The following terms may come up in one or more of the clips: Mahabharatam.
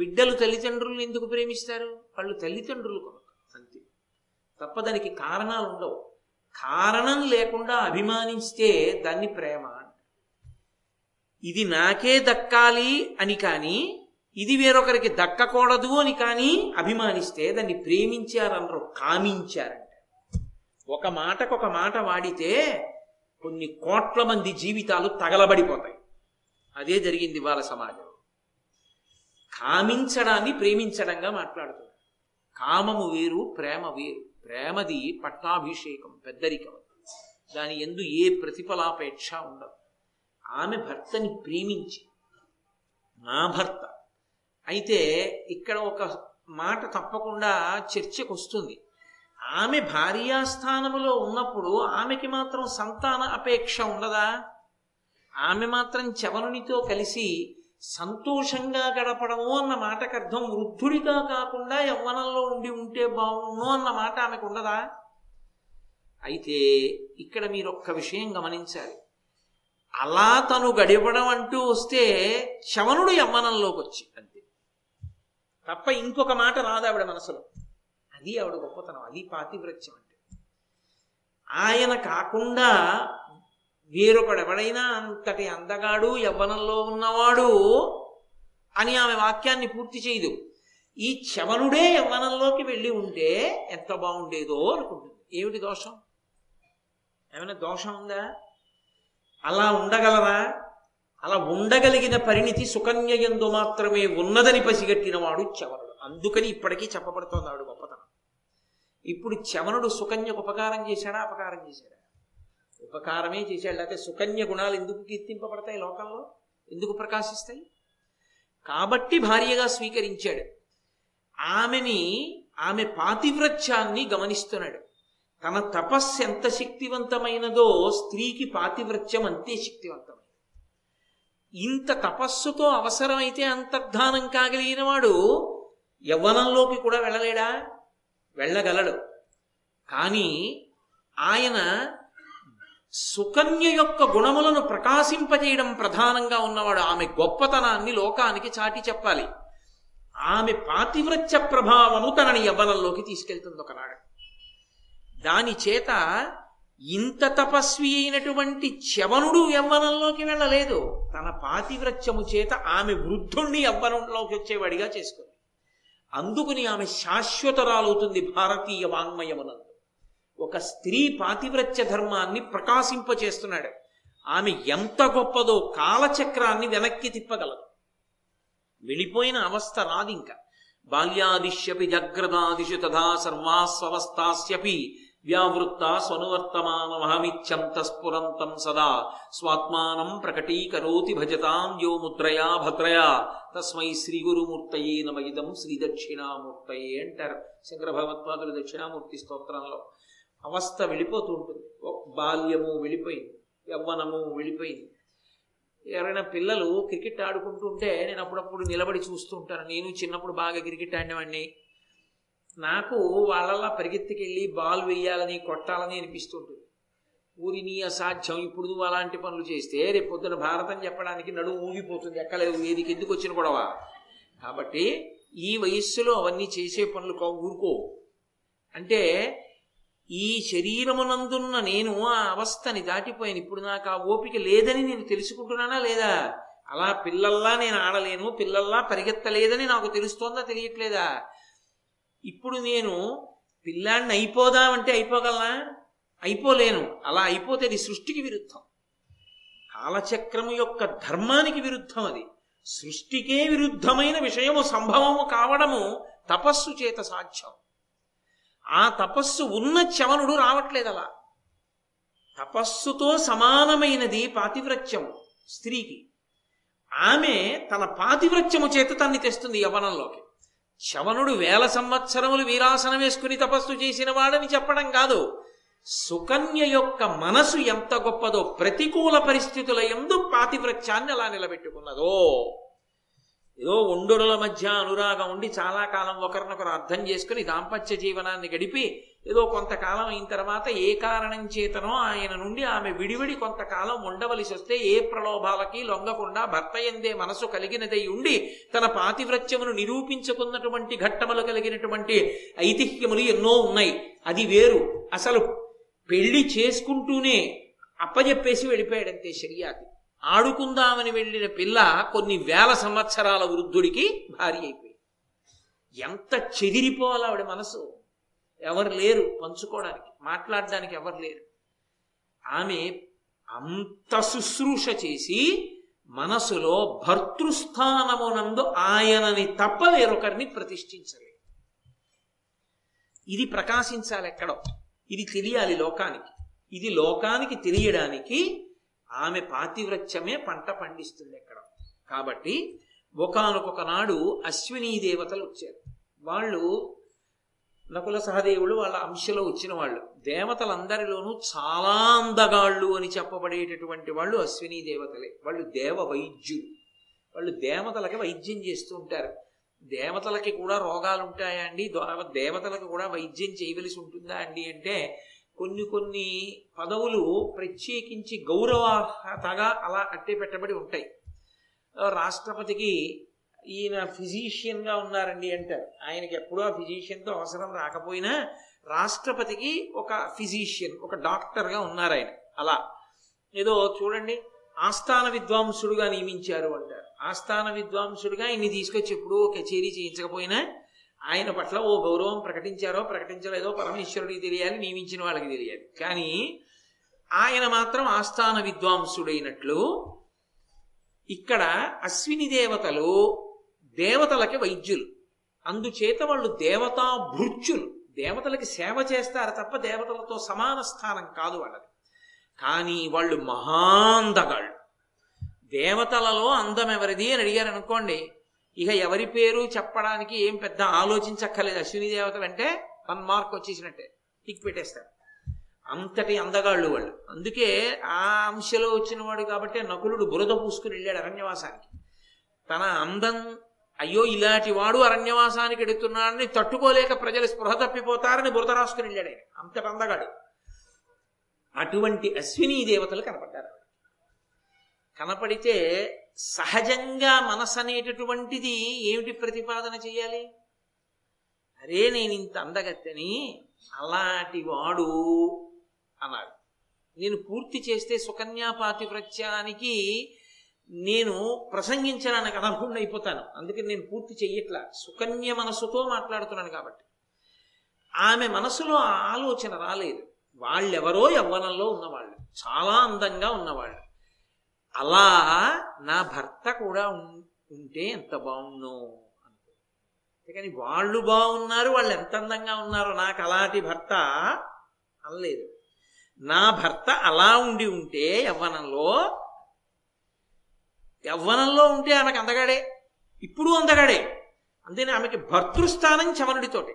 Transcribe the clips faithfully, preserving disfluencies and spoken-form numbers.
బిడ్డలు తల్లిదండ్రులను ఎందుకు ప్రేమిస్తారు? వాళ్ళు తల్లిదండ్రులు కనుక అంతే తప్ప దానికి కారణాలు ఉండవు. కారణం లేకుండా అభిమానిస్తే దాన్ని ప్రేమ అంటారు. ఇది నాకే దక్కాలి అని కానీ, ఇది వేరొకరికి దక్కకూడదు అని కానీ అభిమానిస్తే దాన్ని ప్రేమించారనరు, కామించారంట. ఒక మాటకొక మాట వాడితే కొన్ని కోట్ల మంది జీవితాలు తగలబడిపోతాయి. అదే జరిగింది వాళ్ళ సమాజం. కామించడాన్ని ప్రేమించడంగా మాట్లాడుతుంది. కామము వేరు, ప్రేమ వేరు. ప్రేమది పట్టాభిషేకం, పెద్దరికం, దాని యందు ఏ ప్రతిఫలాపేక్ష ఉండదు. ఆమె భర్తని ప్రేమించి నా భర్త అయితే ఇక్కడ ఒక మాట తప్పకుండా చర్చకు వస్తుంది. ఆమె భార్యాస్థానములో ఉన్నప్పుడు ఆమెకి మాత్రం సంతాన అపేక్ష ఉండదా? ఆమె మాత్రం చవనునితో కలిసి సంతోషంగా గడపడము అన్న మాటకు అర్థం వృద్ధుడిగా కాకుండా యవ్వనంలో ఉండి ఉంటే బాగుండు అన్న మాట ఆమెకు ఉండదా? అయితే ఇక్కడ మీరు ఒక్క విషయం గమనించాలి. అలా తను గడిపడం అంటూ వస్తే చవనుడు యవ్వనంలోకి వచ్చి అంతే తప్ప ఇంకొక మాట రాదు ఆవిడ మనసులో. అది ఆవిడ గొప్పతనం, అది పాతివ్రత్యం అంటే. ఆయన కాకుండా వేరొకడెవడైనా అంతటి అందగాడు యవ్వనంలో ఉన్నవాడు అని ఆమె వాక్యాన్ని పూర్తి చేయదు. ఈ చవనుడే యవ్వనంలోకి వెళ్ళి ఉంటే ఎంత బాగుండేదో అనుకుంటుంది. ఏమిటి దోషం? ఏమైనా దోషం ఉందా? అలా ఉండగలరా? అలా ఉండగలిగిన పరిణితి సుకన్యయందు మాత్రమే ఉన్నదని పసిగట్టిన వాడు చవనుడు. అందుకని ఇప్పటికీ చెప్పబడుతోంది ఆవిడ గొప్పతనం. ఇప్పుడు చవనుడు సుకన్యకు ఉపకారం చేశాడా? అపకారం చేశాడా? ఉపకారమే చేశాడు. లేకపోతే సుకన్య గుణాలు ఎందుకు కీర్తింపబడతాయి లోకంలో? ఎందుకు ప్రకాశిస్తాయి? కాబట్టి భార్యగా స్వీకరించాడు. ఆమెని, ఆమె పాతివ్రత్యాన్ని గమనిస్తున్నాడు. తన తపస్సు ఎంత శక్తివంతమైనదో స్త్రీకి పాతివ్రత్యం అంతే శక్తివంతమైనది. ఇంత తపస్సుతో అవసరమైతే అంతర్ధానం కాగలిగిన వాడు యవ్వనంలోకి కూడా వెళ్ళలేడా? వెళ్ళగలడు. కానీ ఆయన సుకన్య యొక్క గుణములను ప్రకాశింపజేయడం ప్రధానంగా ఉన్నవాడు. ఆమె గొప్పతనాన్ని లోకానికి చాటి చెప్పాలి. ఆమె పాతివ్రత్య ప్రభావము తనని యవ్వనంలోకి తీసుకెళ్తుంది ఒకనాడు. దాని చేత ఇంత తపస్వి అయినటువంటి చవనుడు యవ్వనంలోకి వెళ్ళలేదు. తన పాతివ్రత్యము చేత ఆమె వృద్ధుణ్ణి యవ్వనంలోకి వచ్చేవాడిగా చేసుకుంది. అందుకుని ఆమె శాశ్వతరాలవుతుంది భారతీయ వాంగ్మయమునందు. ఒక స్త్రీ పాతివ్రత్య ధర్మాన్ని ప్రకాశింపచేస్తున్నాడు. ఆమె ఎంత గొప్పదో కాలచక్రాన్ని వెనక్కి తిప్పగలదు. వెళ్ళిపోయిన అవస్థ రాదు. ఇంకా బాల్యాదిశ్యపి జగ్రదాదిషు తథా సర్వాస్వస్థాస్యపి వ్యావృత్త స్వనువర్తమానమహమిత్యంతఃస్ఫురంతం సదా స్వాత్మానం ప్రకటీకరోతి భజతాం యో ముద్రయా భద్రయా తస్మై శ్రీ గురుమూర్తయే నమ ఇదం శ్రీ దక్షిణామూర్తయే అంటారు శంకర భగవత్పాదులు దక్షిణామూర్తి స్తోత్రంలో. అవస్థ వెళ్ళిపోతూ ఉంటుంది. బాల్యము వెళ్ళిపోయింది, యవ్వనము వెళ్ళిపోయింది. ఎవరైనా పిల్లలు క్రికెట్ ఆడుకుంటుంటే నేను అప్పుడప్పుడు నిలబడి చూస్తూ ఉంటాను. నేను చిన్నప్పుడు బాగా క్రికెట్ ఆడినవాడిని. నాకు వాళ్ళలా పరిగెత్తికెళ్ళి బాల్ వేయాలని కొట్టాలని అనిపిస్తుంటుంది. ఊరిని అసాధ్యం, ఇప్పుడు నువ్వు అలాంటి పనులు చేస్తే రేపు పొద్దున భారతం చెప్పడానికి నడుము ఊగిపోతుంది, ఎక్కలేదు, ఏదికి ఎందుకు వచ్చిన గొడవ. కాబట్టి ఈ వయస్సులో అవన్నీ చేసే పనులు కా ఊరుకో అంటే ఈ శరీరమునందున్న నేను ఆ అవస్థని దాటిపోయాను. ఇప్పుడు నాకు ఆ ఓపిక లేదని నేను తెలుసుకుంటున్నానా లేదా? అలా పిల్లల్లా నేను ఆడలేను, పిల్లల్లా పరిగెత్తలేదని నాకు తెలుస్తోందా తెలియట్లేదా? ఇప్పుడు నేను పిల్లాడిని అయిపోదామంటే అయిపోగలనా? అయిపోలేను. అలా అయిపోతే అది సృష్టికి విరుద్ధం, కాలచక్రము యొక్క ధర్మానికి విరుద్ధం. అది సృష్టికే విరుద్ధమైన విషయము సంభవము కావడము తపస్సు చేత సాధ్యం. ఆ తపస్సు ఉన్న చవనుడు రావట్లేదు. అలా తపస్సుతో సమానమైనది పాతివ్రత్యము స్త్రీకి. ఆమె తన పాతివ్రత్యము చేత తన్ని తెస్తుంది యవ్వనంలోకి. చవనుడు వేల సంవత్సరములు వీరాసనం వేసుకుని తపస్సు చేసిన వాడని చెప్పడం కాదు. సుకన్య యొక్క మనసు ఎంత గొప్పదో, ప్రతికూల పరిస్థితుల యందు పాతివ్రత్యాన్ని అలా నిలబెట్టుకున్నదో. ఏదో ఒండరుల మధ్య అనురాగం ఉండి చాలా కాలం ఒకరినొకరు అర్థం చేసుకుని దాంపత్య జీవనాన్ని గడిపి ఏదో కొంతకాలం అయిన తర్వాత ఏ కారణం చేతనో ఆయన నుండి ఆమె విడివిడి కొంతకాలం ఉండవలసి వస్తే ఏ ప్రలోభాలకి లొంగకుండా భర్త ఎందే మనసు కలిగినదై ఉండి తన పాతివ్రత్యమును నిరూపించుకున్నటువంటి ఘట్టములు కలిగినటువంటి ఐతిహ్యములు ఎన్నో ఉన్నాయి. అది వేరు. అసలు పెళ్లి చేసుకుంటూనే అప్పజెప్పేసి వెళ్ళిపోయాడంతే శరీయాకి. ఆడుకుందామని వెళ్ళిన పిల్ల కొన్ని వేల సంవత్సరాల వృద్ధుడికి భార్య అయిపోయింది. ఎంత చెదిరిపోవాలి ఆవిడ మనసు. ఎవరు లేరు పంచుకోవడానికి, మాట్లాడడానికి ఎవరు లేరు. ఆమె అంత శుశ్రూష చేసి మనసులో భర్తృస్థానమునందు ఆయనని తప్ప వేరొకరిని ప్రతిష్ఠించలేదు. ఇది ప్రకాశించాలి ఎక్కడో, ఇది తెలియాలి లోకానికి. ఇది లోకానికి తెలియడానికి ఆమె పాతివ్రత్యమే పంట పండిస్తుంది ఎక్కడ. కాబట్టి ఒకానొక నాడు అశ్వినీ దేవతలు వచ్చారు. వాళ్ళు నకుల సహదేవుడు వాళ్ళ అంశలో వచ్చిన వాళ్ళు. దేవతలందరిలోనూ చాలా అందగాళ్ళు అని చెప్పబడేటటువంటి వాళ్ళు అశ్వినీ దేవతలే. వాళ్ళు దేవ వైద్యులు. వాళ్ళు దేవతలకి వైద్యం చేస్తూ ఉంటారు. దేవతలకి కూడా రోగాలు ఉంటాయా అండి? దేవతలకు కూడా వైద్యం చేయవలసి ఉంటుందా అండి? అంటే కొన్ని కొన్ని పదవులు ప్రత్యేకించి గౌరవార్హతగా అలా అట్టే పెట్టబడి ఉంటాయి. రాష్ట్రపతికి ఈయన ఫిజీషియన్గా ఉన్నారండి అంటారు. ఆయనకి ఎప్పుడూ ఆ ఫిజీషియన్తో అవసరం రాకపోయినా రాష్ట్రపతికి ఒక ఫిజీషియన్, ఒక డాక్టర్గా ఉన్నారు ఆయన. అలా ఏదో చూడండి, ఆస్థాన విద్వాంసుడుగా నియమించారు అంటారు. ఆస్థాన విద్వాంసుడుగా ఇన్ని తీసుకొచ్చి ఎప్పుడూ కచేరీ చేయించకపోయినా ఆయన పట్ల ఓ గౌరవం ప్రకటించారో ప్రకటించలేదో పరమేశ్వరుడికి తెలియాలి, నియమించిన వాళ్ళకి తెలియాలి. కానీ ఆయన మాత్రం ఆస్థాన విద్వాంసుడైనట్లు ఇక్కడ అశ్విని దేవతలు దేవతలకి వైద్యులు. అందుచేత వాళ్ళు దేవతా భృత్యులు. దేవతలకి సేవ చేస్తారు తప్ప దేవతలతో సమాన స్థానం కాదు వాళ్ళది. కానీ వాళ్ళు మహాందగాళ్ళు. దేవతలలో అందం ఎవరిది అని అడిగారు అనుకోండి, ఇక ఎవరి పేరు చెప్పడానికి ఏం పెద్ద ఆలోచించక్కర్లేదు. అశ్విని దేవతలు అంటే వన్ మార్క్ వచ్చేసినట్టే, టిక్ పెట్టేస్తారు. అంతటి అందగాళ్ళు వాళ్ళు. అందుకే ఆ అంశలో వచ్చినవాడు కాబట్టి నకులుడు బురద పూసుకుని వెళ్ళాడు అరణ్యవాసానికి. తన అందం, అయ్యో ఇలాంటి వాడు అరణ్యవాసానికి ఎడుతున్నాడని తట్టుకోలేక ప్రజలు స్పృహ తప్పిపోతారని బురద రాసుకుని వెళ్ళాడు ఆయన, అంతటి అందగాడు. అటువంటి అశ్విని దేవతలు కనపడ్డారు. కనపడితే సహజంగా మనసు అనేటటువంటిది ఏమిటి ప్రతిపాదన చేయాలి? అరే నేను ఇంత అందగత్తని, అలాంటి వాడు అన్నాడు. నేను పూర్తి చేస్తే సుకన్యా పాతివ్రత్యానికి నేను ప్రసంగించడానికి అనర్హుణ్ణి అయిపోతాను, అందుకని నేను పూర్తి చెయ్యట్లా. సుకన్య మనసుతో మాట్లాడుతున్నాను కాబట్టి. ఆమె మనసులో ఆలోచన రాలేదు. వాళ్ళెవరో యవ్వనంలో ఉన్నవాళ్ళు, చాలా అందంగా ఉన్నవాళ్ళు. అలా నా భర్త కూడా ఉంటే ఎంత బాగుండు అనుకో. అంతేకాని వాళ్ళు బాగున్నారు, వాళ్ళు ఎంత అందంగా ఉన్నారో, నాకు అలాంటి భర్త అనలేదు. నా భర్త అలా ఉండి ఉంటే యవ్వనంలో యవ్వనంలో ఉంటే ఆమెకు అందగాడే, ఇప్పుడు అందగాడే. అంతేనా? ఆమెకి భర్తృస్థానం చవనుడితోటే.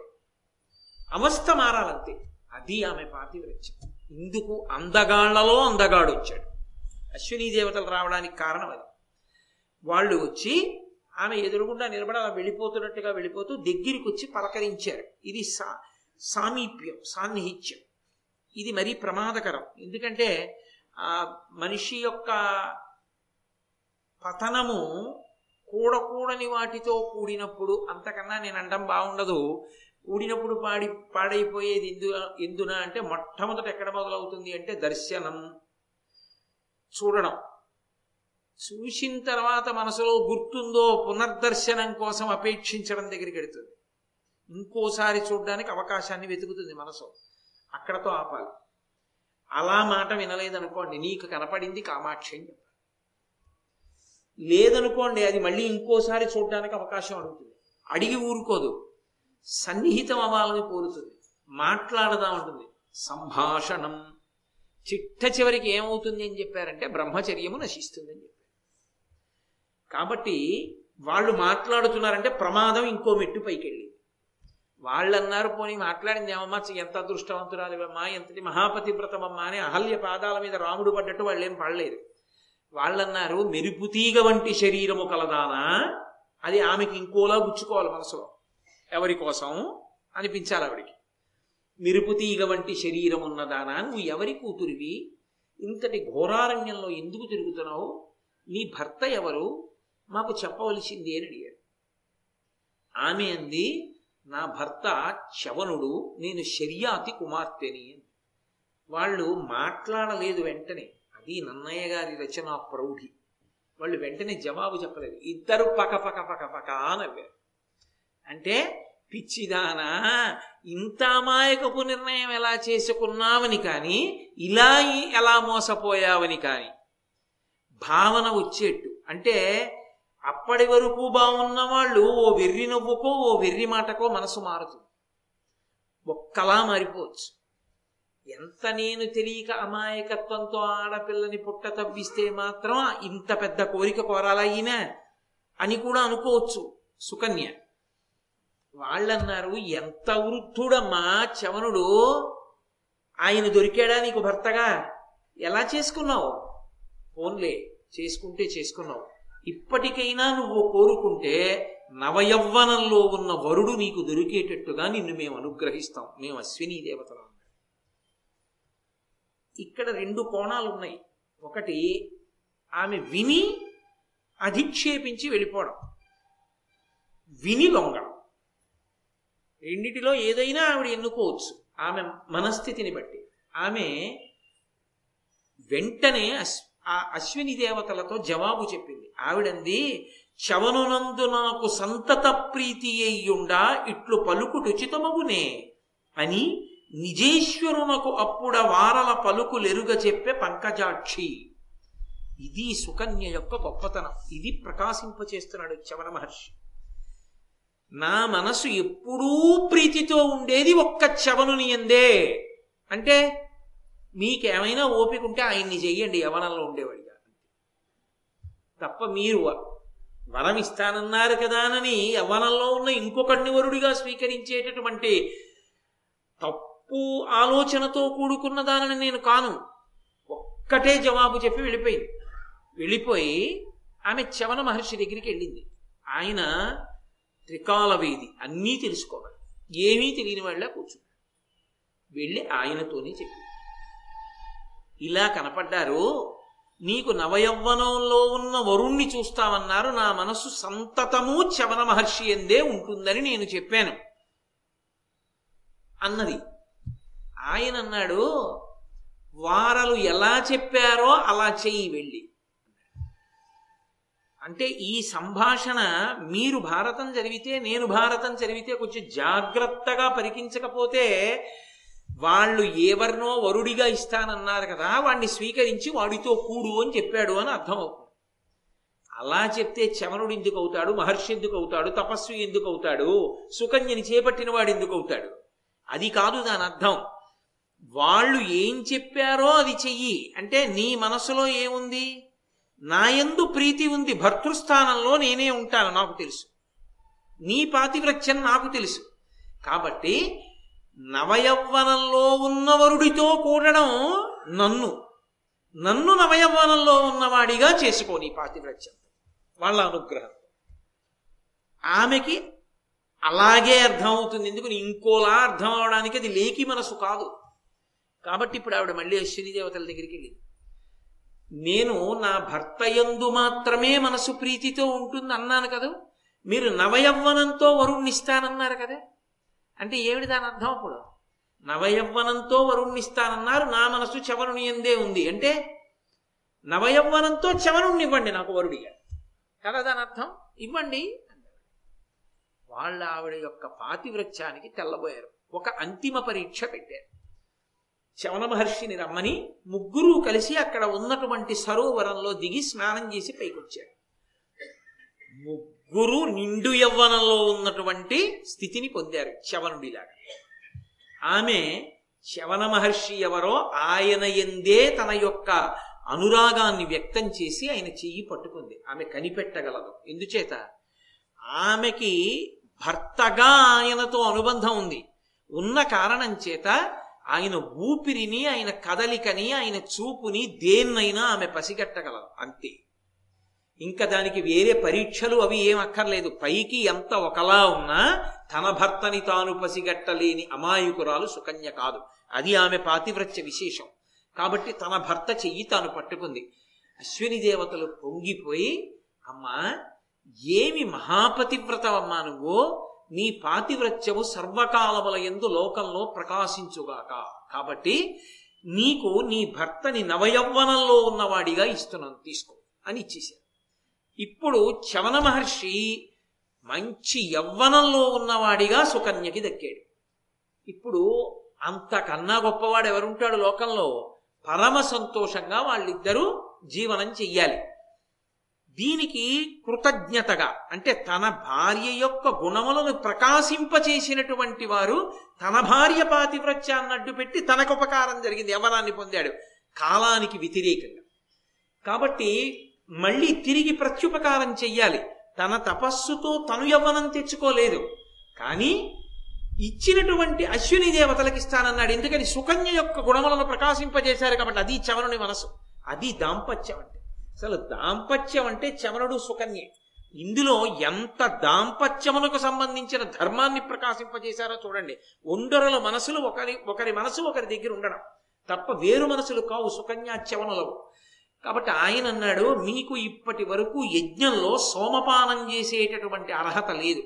అవస్థ మారాలంతే. అది ఆమె పాతివ్రత్యం. ఇందుకు అందగాళ్లలో అందగాడు వచ్చాడు. అశ్వినీ దేవతలు రావడానికి కారణం అది. వాళ్ళు వచ్చి ఆమె ఎదురుగుండా నిలబడి అలా వెళ్ళిపోతున్నట్టుగా వెళ్ళిపోతూ దగ్గరికి వచ్చి పలకరించారు. ఇది సా సామీప్యం, సాన్నిహిత్యం. ఇది మరీ ప్రమాదకరం. ఎందుకంటే ఆ మనిషి యొక్క పతనము కూడకూడని వాటితో కూడినప్పుడు, అంతకన్నా నేను అనడం బాగుండదు, కూడినప్పుడు పాడి పాడైపోయేది ఎందు ఎందున అంటే మొట్టమొదట ఎక్కడ మొదలవుతుంది అంటే దర్శనం, చూడడం. చూసిన తర్వాత మనసులో గుర్తుందో పునర్దర్శనం కోసం అపేక్షించడం దగ్గరికి వెళుతుంది. ఇంకోసారి చూడడానికి అవకాశాన్ని వెతుకుతుంది మనసు. అక్కడతో ఆపాలి. అలా మాట వినలేదనుకోండి, నీకు కనపడింది కామాక్షి అని చెప్పాలి. లేదనుకోండి, అది మళ్ళీ ఇంకోసారి చూడడానికి అవకాశం అడుగుతుంది. అడిగి ఊరుకోదు, సన్నిహితం అవ్వాలని కోరుతుంది, మాట్లాడదామంటుంది. సంభాషణం. చిట్ట చివరికి ఏమవుతుంది అని చెప్పారంటే బ్రహ్మచర్యము నశిస్తుందని చెప్పారు. కాబట్టి వాళ్ళు మాట్లాడుతున్నారంటే ప్రమాదం ఇంకో మెట్టు పైకి వెళ్ళింది. వాళ్ళు అన్నారు, పోనీ మాట్లాడింది ఏమమ్మా, ఎంత అదృష్టవంతురాలివమ్మా, ఎంతటి మహాపతివ్రతమమ్మా అని అహల్య పాదాల మీద రాముడు పడ్డట్టు వాళ్ళు ఏం పడలేదు. వాళ్ళన్నారు, మెరుపుతీగ వంటి శరీరము కలదానా, అది ఆమెకి ఇంకోలా గుచ్చుకోవాలి మనసులో, ఎవరి కోసం అనిపించాలి ఆవిడికి. మిరుపుతీగ వంటి శరీరం ఉన్నదానా, నువ్వు ఎవరి కూతురివి, ఇంతటి ఘోరారణ్యంలో ఎందుకు తిరుగుతున్నావు, నీ భర్త ఎవరు, మాకు చెప్పవలసింది అని అడిగాడు. ఆమె అంది, నా భర్త చవనుడు, నేను శర్యాతి కుమార్తెని. వాళ్ళు మాట్లాడలేదు వెంటనే. అది నన్నయ్య గారి రచనా ప్రౌఢి. వాళ్ళు వెంటనే జవాబు చెప్పలేదు. ఇద్దరు పక పక పక పక నవ్వారు. అంటే పిచ్చిదానా, ఇంత అమాయకపు నిర్ణయం ఎలా చేసుకున్నావని కానీ, ఇలా ఎలా మోసపోయావని కానీ భావన వచ్చేట్టు. అంటే అప్పటి వరకు బాగున్న వాళ్ళు ఓ వెర్రి నవ్వుకో ఓ వెర్రి మాటకో మనసు మారుతుంది, ఒక్కలా మారిపోవచ్చు. ఎంత నేను తెలియక అమాయకత్వంతో ఆడపిల్లని పుట్ట తవ్విస్తే మాత్రం ఇంత పెద్ద కోరిక కోరాలా ఈమె అని కూడా అనుకోవచ్చు సుకన్య. వాళ్ళన్నారు, ఎంత వృద్ధుడమ్మా చవనుడు, ఆయన దొరికాడా నీకు భర్తగా, ఎలా చేసుకున్నావు, ఫోన్లే చేసుకుంటే చేసుకున్నావు, ఇప్పటికైనా నువ్వు కోరుకుంటే నవయవ్వనంలో ఉన్న వరుడు నీకు దొరికేటట్టుగా నిన్ను మేము అనుగ్రహిస్తాం, మేము అశ్విని దేవతలం. ఇక్కడ రెండు కోణాలు ఉన్నాయి. ఒకటి, ఆమె విని అధిక్షేపించి వెళ్ళిపోవడం, విని లొంగడం. రెండిటిలో ఏదైనా ఆవిడ ఎన్నుకోవచ్చు ఆమె మనస్థితిని బట్టి. ఆమె వెంటనే ఆ అశ్విని దేవతలతో జవాబు చెప్పింది. ఆవిడంది, చవనునందు నాకు సంతత ప్రీతి అయ్యుండా ఇట్లు పలుకుడు చితమగునే అని నిజేశ్వరునకు అప్పుడ వారల పలుకులెరుగ చెప్పే పంకజాక్షి. ఇది సుకన్య యొక్క గొప్పతనం. ఇది ప్రకాశింపచేస్తున్నాడు చవన మహర్షి. నా మనసు ఎప్పుడూ ప్రీతితో ఉండేది ఒక్క చవనుని యందే. అంటే మీకేమైనా ఓపిక ఉంటే ఆయన్ని చెయ్యండి యవనంలో ఉండేవాడిగా, తప్ప మీరు వరం ఇస్తానన్నారు కదా అని యవనంలో ఉన్న ఇంకొకడిని వరుడిగా స్వీకరించేటటువంటి తప్పు ఆలోచనతో కూడుకున్న దానిని నేను కాను. ఒక్కటే జవాబు చెప్పి వెళ్ళిపోయింది. వెళ్ళిపోయి ఆమె చవన మహర్షి దగ్గరికి వెళ్ళింది. ఆయన త్రికాల వేది, అన్నీ తెలుసుకోవాలి, ఏమీ తెలియని వాళ్ళ కూర్చున్నాడు. వెళ్ళి ఆయనతోనే చెప్పి, ఇలా కనపడ్డారు, నీకు నవయవ్వనంలో ఉన్న వరుణ్ణి చూస్తామన్నారు, నా మనస్సు సంతతము చవన మహర్షి ఎందే ఉంటుందని నేను చెప్పాను అన్నది. ఆయన అన్నాడు, వారలు ఎలా చెప్పారో అలా చెయ్యి వెళ్ళి. అంటే ఈ సంభాషణ మీరు భారతం చదివితే, నేను భారతం చదివితే కొంచెం జాగ్రత్తగా పరికించకపోతే, వాళ్ళు ఎవరినో వరుడిగా ఇస్తానన్నారు కదా, వాడిని స్వీకరించి వాడితో కూడు అని చెప్పాడు అని అర్థమవుతుంది. అలా చెప్తే చవనుడు ఎందుకు అవుతాడు, మహర్షి ఎందుకు అవుతాడు, తపస్వి ఎందుకు అవుతాడు, సుకన్యని చేపట్టిన వాడు ఎందుకు అవుతాడు? అది కాదు దాని అర్థం. వాళ్ళు ఏం చెప్పారో అది చెయ్యి అంటే నీ మనసులో ఏముంది, నాయందు ప్రీతి ఉంది, భర్తృస్థానంలో నేనే ఉంటాను, నాకు తెలుసు, నీ పాతివ్రత్యం నాకు తెలుసు, కాబట్టి నవయవ్వనంలో ఉన్నవరుడితో కూడడం నన్ను నన్ను నవయవ్వనంలో ఉన్నవాడిగా చేసుకోని పాతివ్రత్యం వాళ్ళ అనుగ్రహం. ఆమెకి అలాగే అర్థం అవుతుంది. ఎందుకు ఇంకోలా అర్థం అవడానికి అది లేకి మనసు కాదు. కాబట్టి ఇప్పుడు ఆవిడ మళ్ళీ అశ్విని దేవతల దగ్గరికి వెళ్ళింది. నేను నా భర్త యందు మాత్రమే మనసు ప్రీతితో ఉంటుంది అన్నాను కదా, మీరు నవయవ్వనంతో వరుణ్ణిస్తానన్నారు కదా, అంటే ఏమిటి దాని అర్థం? అప్పుడు నవయవ్వనంతో వరుణ్ణిస్తానన్నారు, నా మనసు చవరుని ఎందే ఉంది, అంటే నవయవ్వనంతో చవరుణ్ణి ఇవ్వండి నాకు వరుడిగా కదా దాని అర్థం, ఇవ్వండి. వాళ్ళ ఆవిడ యొక్క పాతివ్రత్యానికి తెల్లబోయారు. ఒక అంతిమ పరీక్ష పెట్టారు. చవన మహర్షిని రమ్మని ముగ్గురు కలిసి అక్కడ ఉన్నటువంటి సరోవరంలో దిగి స్నానం చేసి పైకొచ్చారు. ముగ్గురు నిండు యవ్వనంలో ఉన్నటువంటి స్థితిని పొందారు చవనుడిలాగా. ఆమె చవన మహర్షి ఎవరో ఆయన ఎందే తన యొక్క అనురాగాన్ని వ్యక్తం చేసి ఆయన చెయ్యి పట్టుకుంది. ఆమె కనిపెట్టగలదు. ఎందుచేత ఆమెకి భర్తగా ఆయనతో అనుబంధం ఉంది. ఉన్న కారణం చేత ఆయన ఊపిరిని, ఆయన కదలికని, ఆయన చూపుని, దేన్నైనా ఆమె పసిగట్టగలదు. అంతే. ఇంకా దానికి వేరే పరీక్షలు అవి ఏం అక్కర్లేదు. పైకి ఎంత ఒకలా ఉన్నా తన భర్తని తాను పసిగట్టలేని అమాయకురాలు సుకన్య కాదు. అది ఆమె పాతివ్రత్య విశేషం. కాబట్టి తన భర్త చెయ్యి తాను పట్టుకుంది. అశ్విని దేవతలు పొంగిపోయి, అమ్మా ఏమి మహాపతివ్రతవమ్మా నువ్వు, నీ పాతివ్రత్యము సర్వకాలముల యందు లోకంలో ప్రకాశించుగాక. కాబట్టి నీకు నీ భర్తని నవయవ్వనంలో ఉన్నవాడిగా ఇస్తున్నాను, తీసుకో అని ఇచ్చేశారు. ఇప్పుడు చవన మహర్షి మంచి యవ్వనంలో ఉన్నవాడిగా సుకన్యకి దక్కాడు. ఇప్పుడు అంతకన్నా గొప్పవాడు ఎవరుంటాడు లోకంలో? పరమ సంతోషంగా వాళ్ళిద్దరూ జీవనం చెయ్యాలి. దీనికి కృతజ్ఞతగా, అంటే తన భార్య యొక్క గుణములను ప్రకాశింపచేసినటువంటి వారు, తన భార్య పాతివ్రత్యాన్ని అడ్డు పెట్టి తనకు ఉపకారం జరిగింది, యవ్వనాన్ని పొందాడు, కాలానికి వ్యతిరేకంగా. కాబట్టి మళ్ళీ తిరిగి ప్రత్యుపకారం చెయ్యాలి. తన తపస్సుతో తను యవ్వనం తెచ్చుకోలేదు, కానీ ఇచ్చినటువంటి అశ్విని దేవతలకి ఇస్తానన్నాడు. ఎందుకని? సుకన్య యొక్క గుణములను ప్రకాశింపజేశారు కాబట్టి. అది చవనుని మనసు, అది దాంపత్యం అంటే. అసలు దాంపత్యం అంటే చవనుడు సుకన్యే. ఇందులో ఎంత దాంపత్యమునకు సంబంధించిన ధర్మాన్ని ప్రకాశింపజేశారో చూడండి. ఒండరుల మనసులు ఒకరి ఒకరి మనసు ఒకరి దగ్గర ఉండడం తప్ప వేరు మనసులు కావు సుకన్య చవనులవు. కాబట్టి ఆయన అన్నాడు, మీకు ఇప్పటి వరకు యజ్ఞంలో సోమపానం చేసేటటువంటి అర్హత లేదు.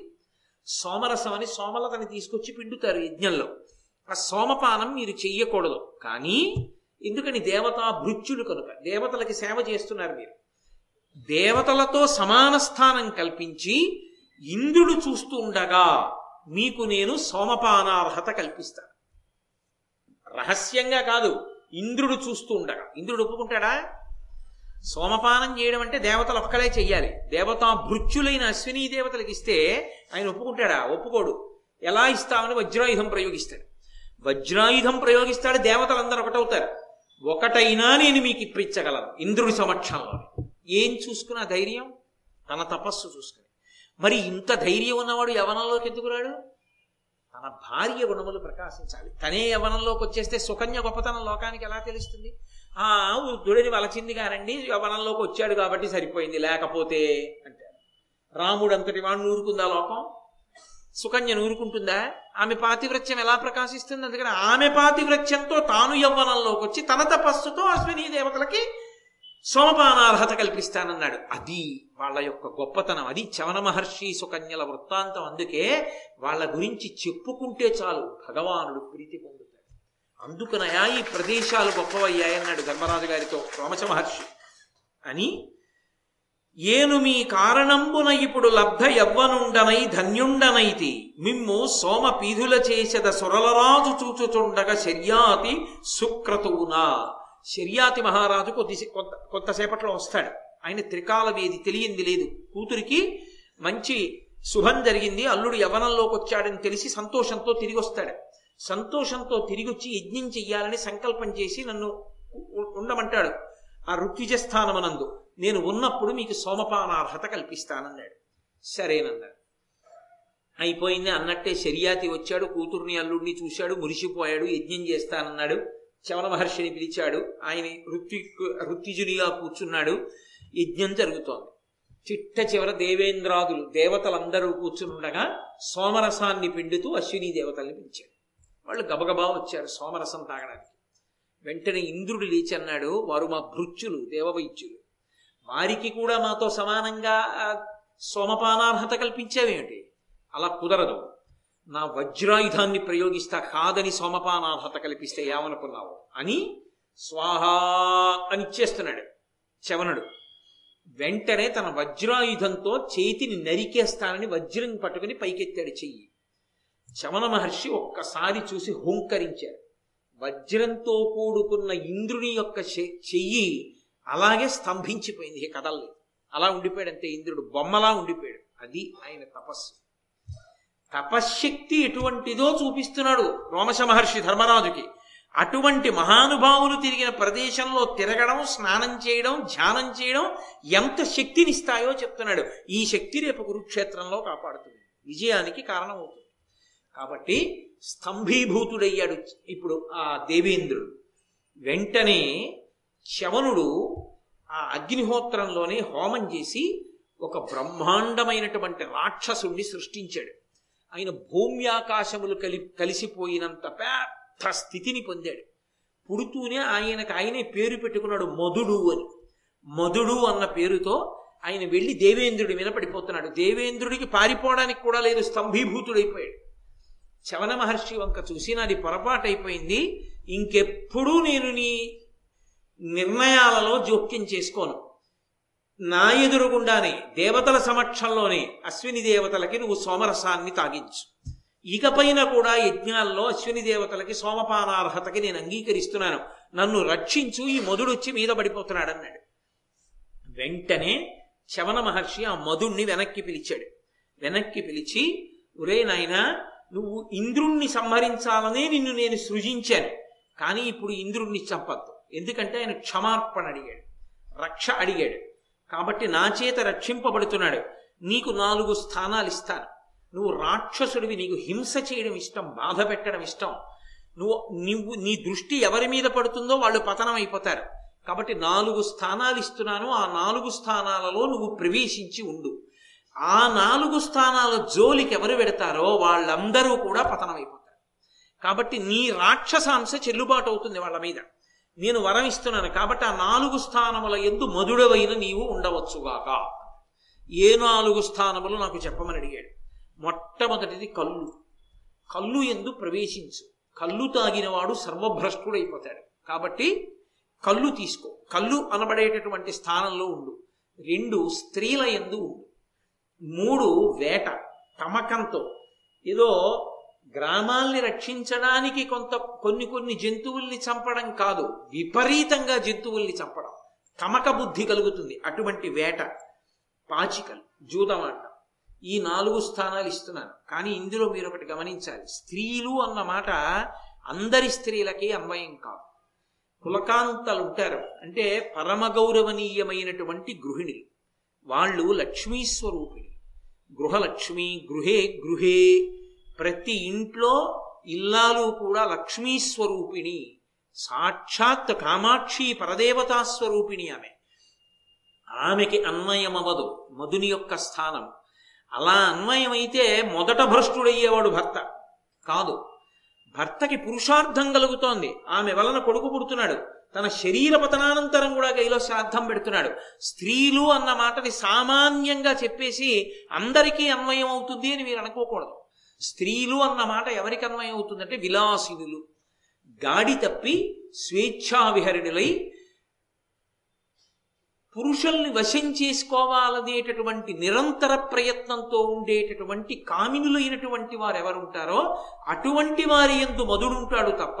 సోమరసం అని సోమలతని తీసుకొచ్చి పిండుతారు యజ్ఞంలో. ఆ సోమపానం మీరు చెయ్యకూడదు. కానీ ఎందుకని? దేవతా భృత్యులు కనుక, దేవతలకి సేవ చేస్తున్నారు మీరు. దేవతలతో సమాన స్థానం కల్పించి ఇంద్రుడు చూస్తూ ఉండగా మీకు నేను సోమపానార్హత కల్పిస్తాను. రహస్యంగా కాదు, ఇంద్రుడు చూస్తూ ఉండగా. ఇంద్రుడు ఒప్పుకుంటాడా? సోమపానం చేయడం అంటే దేవతలు ఒక్కడే చెయ్యాలి. దేవతా భృత్యులైన అశ్విని దేవతలకు ఇస్తే ఆయన ఒప్పుకుంటాడా? ఒప్పుకోడు. ఎలా ఇస్తామని వజ్రాయుధం ప్రయోగిస్తాడు. వజ్రాయుధం ప్రయోగిస్తాడు, దేవతలందరూ ఒకటవుతారు. ఒకటైనా నేను మీకు ఇప్పించగలను ఇంద్రుడి సమక్షంలో. ఏం చూసుకున్నా ధైర్యం, తన తపస్సు చూసుకుని. మరి ఇంత ధైర్యం ఉన్నవాడు యవనంలోకి ఎందుకు రాడు? తన భార్య గుణములు ప్రకాశించాలి. తనే యవనంలోకి వచ్చేస్తే సుకన్య గొప్పతనం లోకానికి ఎలా తెలుస్తుంది? ఆ వృద్ధుడిని వలచింది కానండి, యవనంలోకి వచ్చాడు కాబట్టి సరిపోయింది, లేకపోతే అంటే రాముడు అంతటి వాడు నూరుకుందా లోకం? సుకన్య నూరుకుంటుందా? ఆమె పాతివ్రత్యం ఎలా ప్రకాశిస్తుంది? అందుకని ఆమె పాతివ్రత్యంతో తాను యవ్వనంలోకి వచ్చి తన తపస్సుతో అశ్విని దేవతలకి సోమపానార్హత కల్పిస్తానన్నాడు. అది వాళ్ళ యొక్క గొప్పతనం. అది చవన మహర్షి సుకన్యల వృత్తాంతం. అందుకే వాళ్ళ గురించి చెప్పుకుంటే చాలు భగవానుడు ప్రీతి పొందుతాడు. అందుకనయా ఈ ప్రదేశాలు గొప్పవయ్యాయన్నాడు ధర్మరాజు గారితో రోమచ మహర్షి అని. ఏను మీ కారణంబున ఇప్పుడు లబ్ధ యవ్వనుండనై ధన్యుండనైతి, మిమ్ము సోమ పీధుల చేసెద సురలరాజు చూచుచుండగా శర్యాతి సుక్రతువునా. శర్యాతి మహారాజు కొద్ది కొంత కొంతసేపట్లో వస్తాడు. ఆయన త్రికాల వేది తెలియంది లేదు. కూతురికి మంచి శుభం జరిగింది, అల్లుడు యవ్వనంలోకి వచ్చాడని తెలిసి సంతోషంతో తిరిగి వస్తాడు. సంతోషంతో తిరిగి వచ్చి యజ్ఞం చెయ్యాలని సంకల్పం చేసి నన్ను ఉండమంటాడు. ఆ ఋత్విజ స్థానమనందు నేను ఉన్నప్పుడు మీకు సోమపానార్హత కల్పిస్తానన్నాడు. సరేనన్నాడు. అయిపోయింది అన్నట్టే శర్యాతి వచ్చాడు, కూతుర్ని అల్లుడిని చూశాడు, మురిసిపోయాడు. యజ్ఞం చేస్తానన్నాడు. చవన మహర్షిని పిలిచాడు. ఆయన ఋత్వి ఋత్విజునిగా కూర్చున్నాడు. యజ్ఞం జరుగుతోంది. చిట్ట చివర దేవేంద్రాదులు దేవతలందరూ కూర్చుండగా సోమరసాన్ని పిండుతూ అశ్విని దేవతల్ని పిలిచాడు. వాళ్ళు గబగబా వచ్చారు సోమరసం తాగడానికి. వెంటనే ఇంద్రుడు లేచి అన్నాడు, వారు మా భృత్యులు, దేవవైద్యులు, వారికి కూడా మాతో సమానంగా సోమపానార్హత కల్పించావేమిటి? అలా కుదరదు, నా వజ్రాయుధాన్ని ప్రయోగిస్తా, కాదని సోమపానార్హత కల్పిస్తే ఏమనుకున్నావు అని స్వాహా అని చేస్తున్నాడు చవనుడు. వెంటనే తన వజ్రాయుధంతో చేతిని నరికేస్తానని వజ్రం పట్టుకుని పైకెత్తాడు చెయ్యి. చవన మహర్షి ఒక్కసారి చూసి హుంకరించారు. వజ్రంతో కూడుకున్న ఇంద్రుని యొక్క చెయ్యి అలాగే స్తంభించిపోయింది, ఇక కదలలేదు. అలా ఉండిపోయాడు అంతే, ఇంద్రుడు బొమ్మలా ఉండిపోయాడు. అది ఆయన తపస్సు. తపశ్శక్తి ఎటువంటిదో చూపిస్తున్నాడు రోమశ మహర్షి ధర్మరాజుకి. అటువంటి మహానుభావులు తిరిగిన ప్రదేశంలో తిరగడం, స్నానం చేయడం, ధ్యానం చేయడం ఎంత శక్తినిస్తాయో చెప్తున్నాడు. ఈ శక్తి రేపు కురుక్షేత్రంలో కాపాడుతుంది, విజయానికి కారణమవుతుంది. కాబట్టి స్తంభీభూతుడయ్యాడు ఇప్పుడు ఆ దేవేంద్రుడు. వెంటనే చవనుడు ఆ అగ్నిహోత్రంలోనే హోమం చేసి ఒక బ్రహ్మాండమైనటువంటి రాక్షసుణ్ణి సృష్టించాడు. ఆయన భూమ్యాకాశములు కలి కలిసిపోయినంత పెద్ద స్థితిని పొందాడు. పుడుతూనే ఆయనకు ఆయనే పేరు పెట్టుకున్నాడు మధుడు అని. మధుడు అన్న పేరుతో ఆయన వెళ్ళి దేవేంద్రుడి మీద పడిపోతున్నాడు. దేవేంద్రుడికి పారిపోవడానికి కూడా లేదు, స్తంభీభూతుడైపోయాడు. చవన మహర్షి వంక చూసి, నాది పొరపాటైపోయింది, ఇంకెప్పుడూ నేను నీ నిర్ణయాలలో జోక్యం చేసుకోను, నా ఎదురుగుండానే దేవతల సమక్షంలోనే అశ్విని దేవతలకి నువ్వు సోమరసాన్ని తాగించు, ఇకపైన కూడా యజ్ఞాల్లో అశ్విని దేవతలకి సోమపానార్హతకి నేను అంగీకరిస్తున్నాను, నన్ను రక్షించు, ఈ మధుడొచ్చి మీద పడిపోతున్నాడు అన్నాడు. వెంటనే శవణ మహర్షి ఆ మధుణ్ణి వెనక్కి పిలిచాడు. వెనక్కి పిలిచి, ఒరే నాయనా, నువ్వు ఇంద్రుణ్ణి సంహరించాలనే నిన్ను నేను సృజించాను, కానీ ఇప్పుడు ఇంద్రుణ్ణి చంపద్దు, ఎందుకంటే ఆయన క్షమార్పణ అడిగాడు, రక్ష అడిగాడు, కాబట్టి నా చేత రక్షింపబడుతున్నాడు, నీకు నాలుగు స్థానాలు ఇస్తాను, నువ్వు రాక్షసుడివి, నీకు హింస చేయడం ఇష్టం, బాధ పెట్టడం ఇష్టం, నువ్వు నువ్వు నీ దృష్టి ఎవరి మీద పడుతుందో వాళ్ళు పతనం అయిపోతారు, కాబట్టి నాలుగు స్థానాలు ఇస్తున్నాను, ఆ నాలుగు స్థానాలలో నువ్వు ప్రవేశించి ఉండు, ఆ నాలుగు స్థానాల జోలికి ఎవరు పెడతారో వాళ్ళందరూ కూడా పతనం అయిపోతారు, కాబట్టి నీ రాక్షసాంశ చెల్లుబాటు అవుతుంది వాళ్ళ మీద, నేను వరం ఇస్తున్నాను, కాబట్టి ఆ నాలుగు స్థానముల ఎందు మధుడవైన నీవు ఉండవచ్చుగాక. ఏ నాలుగు స్థానములు నాకు చెప్పమని అడిగాడు. మొట్టమొదటిది కళ్ళు. కళ్ళు ఎందు ప్రవేశించు, కళ్ళు తాగినవాడు సర్వభ్రష్టుడైపోతాడు, కాబట్టి కళ్ళు తీసుకో, కళ్ళు అనబడేటటువంటి స్థానంలో ఉండు. రెండు, స్త్రీల ఎందు ఉండు. మూడు, వేట, తమకంతో ఏదో గ్రామాల్ని రక్షించడానికి కొంత కొన్ని కొన్ని జంతువుల్ని చంపడం కాదు, విపరీతంగా జంతువుల్ని చంపడం, తమక బుద్ధి కలుగుతుంది, అటువంటి వేట, పాచికలు, జూదమాట, ఈ నాలుగు స్థానాలు ఇస్తున్నాను. కానీ ఇందులో మీరు ఒకటి గమనించాలి, స్త్రీలు అన్నమాట అందరి స్త్రీలకి అన్వయం కాదు. కులకాంతలు ఉంటారు, అంటే పరమగౌరవనీయమైనటువంటి గృహిణులు, వాళ్ళు లక్ష్మీస్వరూపిణి, గృహలక్ష్మి, గృహే గృహే, ప్రతి ఇంట్లో ఇల్లాలు కూడా లక్ష్మీస్వరూపిణి, సాక్షాత్ కామాక్షి పరదేవతాస్వరూపిణి ఆమె, ఆమెకి అన్వయమవదు మధుని యొక్క స్థానం. అలా అన్వయమైతే మొదట భ్రష్టుడయ్యేవాడు భర్త కాదు, భర్తకి పురుషార్థం కలుగుతోంది, ఆమె వలన కొడుకు పుడుతున్నాడు, తన శరీర పతనానంతరం కూడా గైలో శ్రాద్ధం పెడుతున్నాడు. స్త్రీలు అన్న మాటని సామాన్యంగా చెప్పేసి అందరికీ అన్వయం అవుతుంది అని మీరు అనుకోకూడదు. స్త్రీలు అన్న మాట ఎవరికి అన్వయం అవుతుందంటే విలాసినులు, గాడి తప్పి స్వేచ్ఛా విహరిణులై పురుషుల్ని వశం చేసుకోవాలనేటటువంటి నిరంతర ప్రయత్నంతో ఉండేటటువంటి కామినులైనటువంటి వారు ఎవరుంటారో అటువంటి వారి యందు మధుడుంటాడు తప్ప,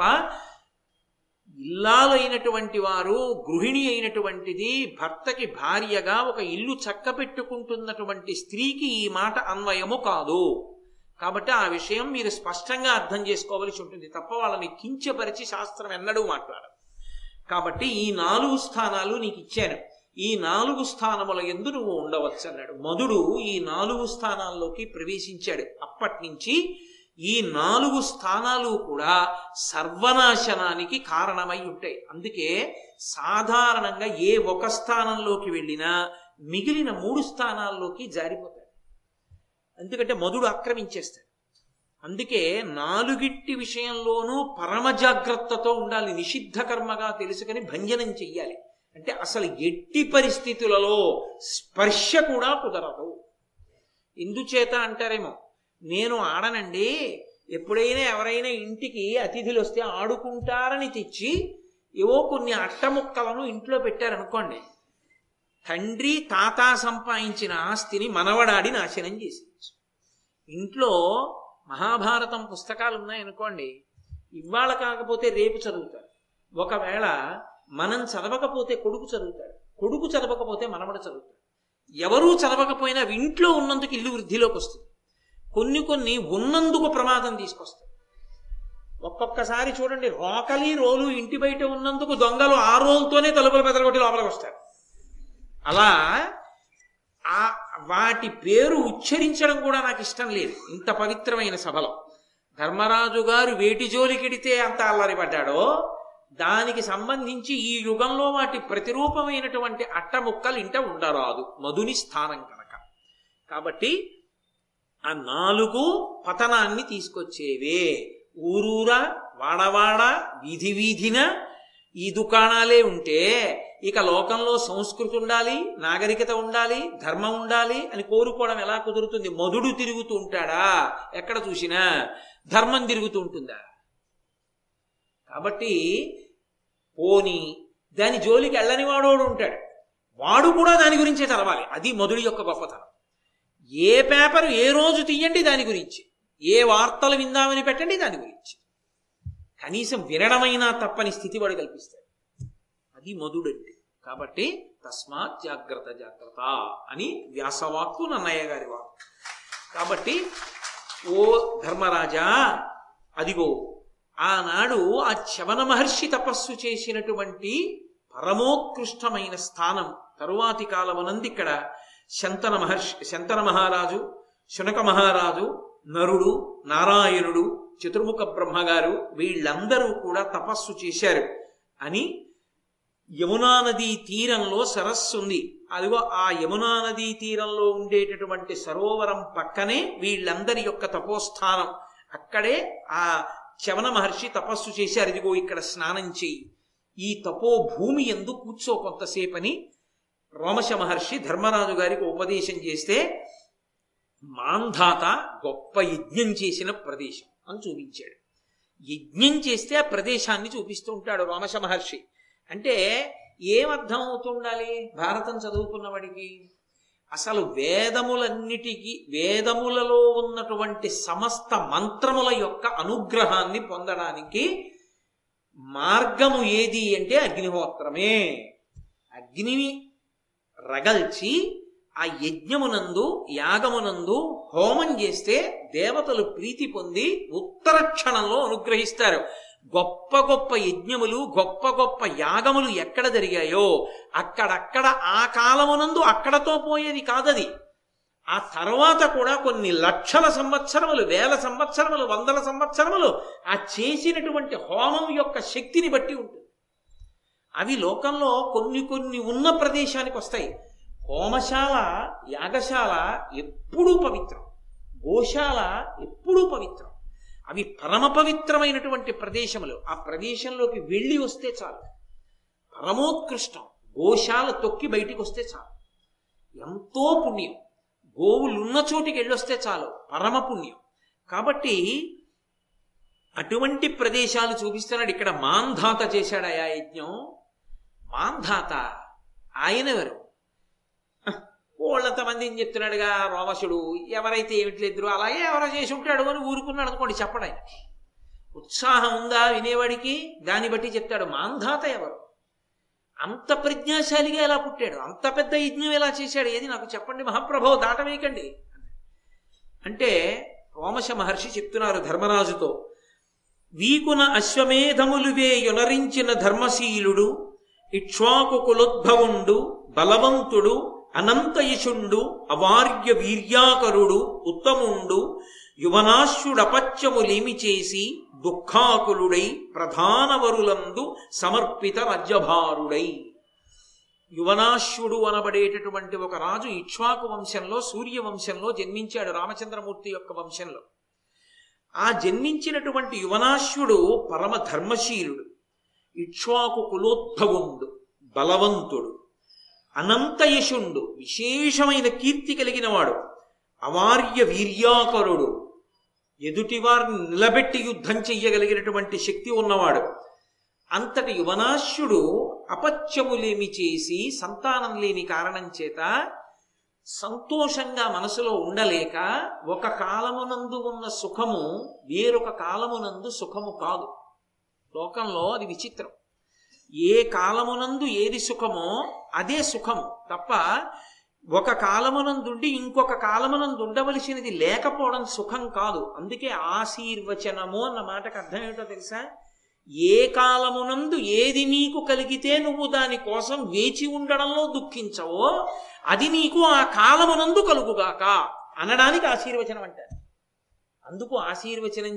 ఇల్లాలైనటువంటి వారు, గృహిణి అయినటువంటిది, భర్తకి భార్యగా ఒక ఇల్లు చక్కబెట్టుకుంటున్నటువంటి స్త్రీకి ఈ మాట అన్వయము కాదు. కాబట్టి ఆ విషయం మీరు స్పష్టంగా అర్థం చేసుకోవలసి ఉంటుంది, తప్ప వాళ్ళని కించపరిచి శాస్త్రం ఎన్నడూ మాట్లాడదు. కాబట్టి ఈ నాలుగు స్థానాలు నీకు ఇచ్చాను, ఈ నాలుగు స్థానముల యందు నువ్వు ఉండవచ్చు అన్నాడు. మధుడు ఈ నాలుగు స్థానాల్లోకి ప్రవేశించాడు. అప్పటి నుంచి ఈ నాలుగు స్థానాలు కూడా సర్వనాశనానికి కారణమై ఉంటాయి. అందుకే సాధారణంగా ఏ ఒక స్థానంలోకి వెళ్ళినా మిగిలిన మూడు స్థానాల్లోకి జారిపోతాడు, ఎందుకంటే మధుడు ఆక్రమించేస్తాడు. అందుకే నాలుగిట్టి విషయంలోనూ పరమ జాగ్రత్తతో ఉండాలి, నిషిద్ధ కర్మగా తెలుసుకుని భంజనం చెయ్యాలి, అంటే అసలు ఎట్టి పరిస్థితులలో స్పర్శ కూడా కుదరదు. ఎందుచేత అంటారేమో, నేను ఆడనండి, ఎప్పుడైనా ఎవరైనా ఇంటికి అతిథులు వస్తే ఆడుకుంటారని తెచ్చి ఏవో కొన్ని అట్టముక్కలను ఇంట్లో పెట్టారనుకోండి, తండ్రి తాత సంపాదించిన ఆస్తిని మనవడాడి నాశనం చేసేయచ్చు. ఇంట్లో మహాభారతం పుస్తకాలు ఉన్నాయనుకోండి, ఇవాళ కాకపోతే రేపు చదువుతారు, ఒకవేళ మనం చదవకపోతే కొడుకు చదువుతాడు, కొడుకు చదవకపోతే మనవడు చదువుతాడు, ఎవరూ చదవకపోయినా ఇంట్లో ఉన్నందుకు ఇల్లు వృద్ధిలోకి వస్తుంది, కొన్ని కొన్ని ఉన్నందుకు ప్రమాదం తీసుకొస్తాయి. ఒక్కొక్కసారి చూడండి, రోకలి రోలు ఇంటి బయట ఉన్నందుకు దొంగలు ఆ రోలుతోనే తలుపులు బెదరగొట్టి లోపలికి వస్తారు. అలా ఆ వాటి పేరు ఉచ్చరించడం కూడా నాకు ఇష్టం లేదు. ఇంత పవిత్రమైన సభలో ధర్మరాజు గారు వేటి జోలికిడితే అంత అల్లరిపడ్డాడో, దానికి సంబంధించి ఈ యుగంలో వాటి ప్రతిరూపమైనటువంటి అట్ట ముక్కలు ఇంట ఉండరాదు మధుని స్థానం కనుక. కాబట్టి ఆ నాలుగు పతనాన్ని తీసుకొచ్చేవే. ఊరూరా వాడవాడ వీధి వీధిన ఈ దుకాణాలే ఉంటే ఇక లోకంలో సంస్కృతి ఉండాలి, నాగరికత ఉండాలి, ధర్మం ఉండాలి అని కోరుకోవడం ఎలా కుదురుతుంది? మధుడు తిరుగుతూ ఉంటాడా? ఎక్కడ చూసినా ధర్మం తిరుగుతూ ఉంటుందా? కాబట్టి పోని దాని జోలికి వెళ్ళని వాడోడు ఉంటాడు, వాడు కూడా దాని గురించే చదవాలి. అది మధుడి యొక్క గొప్పతనం. ఏ పేపర్ ఏ రోజు తీయండి దాని గురించి, ఏ వార్తలు విందామని పెట్టండి దాని గురించి, కనీసం వినడమైనా తప్పని స్థితి వాడు కల్పిస్తాడు. అది మధుడు అంటే. కాబట్టి తస్మాత్ జాగ్రత్త జాగ్రత్త అని వ్యాసవాక్కు నన్నయ్య గారి వాక్కు. కాబట్టి ఓ ధర్మరాజా, అదిగో ఆనాడు ఆ చవన మహర్షి తపస్సు చేసినటువంటి పరమోత్కృష్టమైన స్థానం తరువాతి కాలమనంది ఇక్కడ శంతన మహర్షి, శంతన మహారాజు, శునక మహారాజు, నరుడు, నారాయణుడు, చతుర్ముఖ బ్రహ్మగారు వీళ్ళందరూ కూడా తపస్సు చేశారు అని యమునా నదీ తీరంలో సరస్సు ఉంది. అదిగో ఆ యమునా నదీ తీరంలో ఉండేటటువంటి సరోవరం పక్కనే వీళ్ళందరి యొక్క తపోస్థానం. అక్కడే ఆ చవన మహర్షి తపస్సు చేశారు. ఇదిగో ఇక్కడ స్నానం చేయి, ఈ తపో భూమి ఎందు కూర్చో కొంతసేపని రోమశ మహర్షి ధర్మరాజు గారికి ఉపదేశం చేస్తే మాంధాత గొప్ప యజ్ఞం చేసిన ప్రదేశం అని చూపించాడు. యజ్ఞం చేస్తే ఆ ప్రదేశాన్ని చూపిస్తూ ఉంటాడు రోమశ మహర్షి. అంటే ఏమర్థం అవుతుండాలి భారతం చదువుకున్న వాడికి? అసలు వేదములన్నిటికీ, వేదములలో ఉన్నటువంటి సమస్త మంత్రముల యొక్క అనుగ్రహాన్ని పొందడానికి మార్గము ఏది అంటే అగ్నిహోత్రమే. అగ్నిని రగల్చి ఆ యజ్ఞమునందు, యాగమునందు హోమం చేస్తే దేవతలు ప్రీతి పొంది ఉత్తర క్షణంలో అనుగ్రహిస్తారు. గొప్ప గొప్ప యజ్ఞములు, గొప్ప గొప్ప యాగములు ఎక్కడ జరిగాయో అక్కడక్కడ ఆ కాలమునందు అక్కడతో పోయేది కాదది. ఆ తర్వాత కూడా కొన్ని లక్షల సంవత్సరములు, వేల సంవత్సరములు, వందల సంవత్సరములు ఆ చేసినటువంటి హోమం యొక్క శక్తిని బట్టి ఉంటుంది. అవి లోకంలో కొన్ని కొన్ని ఉన్న ప్రదేశానికి వస్తాయి. హోమశాల, యాగశాల ఎప్పుడూ పవిత్రం, గోశాల ఎప్పుడూ పవిత్రం. అవి పరమ పవిత్రమైనటువంటి ప్రదేశములు. ఆ ప్రదేశంలోకి వెళ్ళి వస్తే చాలు, పరమోత్కృష్టం. గోశాల తొక్కి బయటికి వస్తే చాలు, ఎంతో పుణ్యం. గోవులున్న చోటికి వెళ్ళొస్తే చాలు, పరమ పుణ్యం. కాబట్టి అటువంటి ప్రదేశాలు చూపిస్తున్నాడు. ఇక్కడ మాంధాత చేశాడు ఆ యజ్ఞం. మాంధాత ఆయనెవరు? వాళ్ళంతమంది ఏం చెప్తున్నాడుగా రోమశుడు, ఎవరైతే ఏమిట్లేద్దరో అలాగే ఎవరో చేసి ఉంటాడు అని ఊరుకున్నాడు అనుకోండి. చెప్పడా ఉత్సాహం ఉందా వినేవాడికి? దాన్ని బట్టి చెప్తాడు మాంధాత ఎవరు, అంత ప్రజ్ఞాశాలిగా ఎలా పుట్టాడు, అంత పెద్ద యజ్ఞం ఎలా చేశాడు, ఏది నాకు చెప్పండి మహాప్రభో, దాటవేయకండి అంటే రోమశ మహర్షి చెప్తున్నారు ధర్మరాజుతో. వీకున అశ్వమేధములువే యొలరించిన ధర్మశీలుడు, ఇక్ష్వాకు కులోద్భవుండు, బలవంతుడు, అనంతయశుండు, అవార్య వీర్యాకరుడు, ఉత్తముండు, యువనాశ్యుడపత్యములేమి చేసి దుఃఖాకులుడై ప్రధానవరులందు సమర్పిత రజ్యభారుడై. యువనాశ్యుడు అనబడేటటువంటి ఒక రాజు ఇక్ష్వాకు వంశంలో, సూర్యవంశంలో జన్మించాడు, రామచంద్రమూర్తి యొక్క వంశంలో. ఆ జన్మించినటువంటి యువనాశ్యుడు పరమ ధర్మశీలుడు, ఇక్ష్వాకు కులోద్భవుండు, బలవంతుడు, అనంతయశుండు విశేషమైన కీర్తి కలిగినవాడు, అవార్య వీర్యాకరుడు ఎదుటివారిని నిలబెట్టి యుద్ధం చెయ్యగలిగినటువంటి శక్తి ఉన్నవాడు. అంతటి యువనాశ్యుడు అపత్యములేమి చేసి సంతానం లేని కారణం చేత సంతోషంగా మనసులో ఉండలేక ఒక కాలమునందు ఉన్న సుఖము వేరొక కాలమునందు సుఖము కాదు. లోకంలో అది విచిత్రం. ఏ కాలమునందు ఏది సుఖమో అదే సుఖము తప్ప ఒక కాలమునందుండి ఇంకొక కాలమునందు ఉండవలసినది లేకపోవడం సుఖం కాదు. అందుకే ఆశీర్వచనము అన్న మాటకు అర్థం ఏమిటో తెలుసా? ఏ కాలమునందు ఏది నీకు కలిగితే నువ్వు దానికోసం వేచి ఉండడంలో దుఃఖించవో అది నీకు ఆ కాలమునందు కలుగుగాక అనడానికి ఆశీర్వచనం అంటారు. అందుకు ఆశీర్వచనం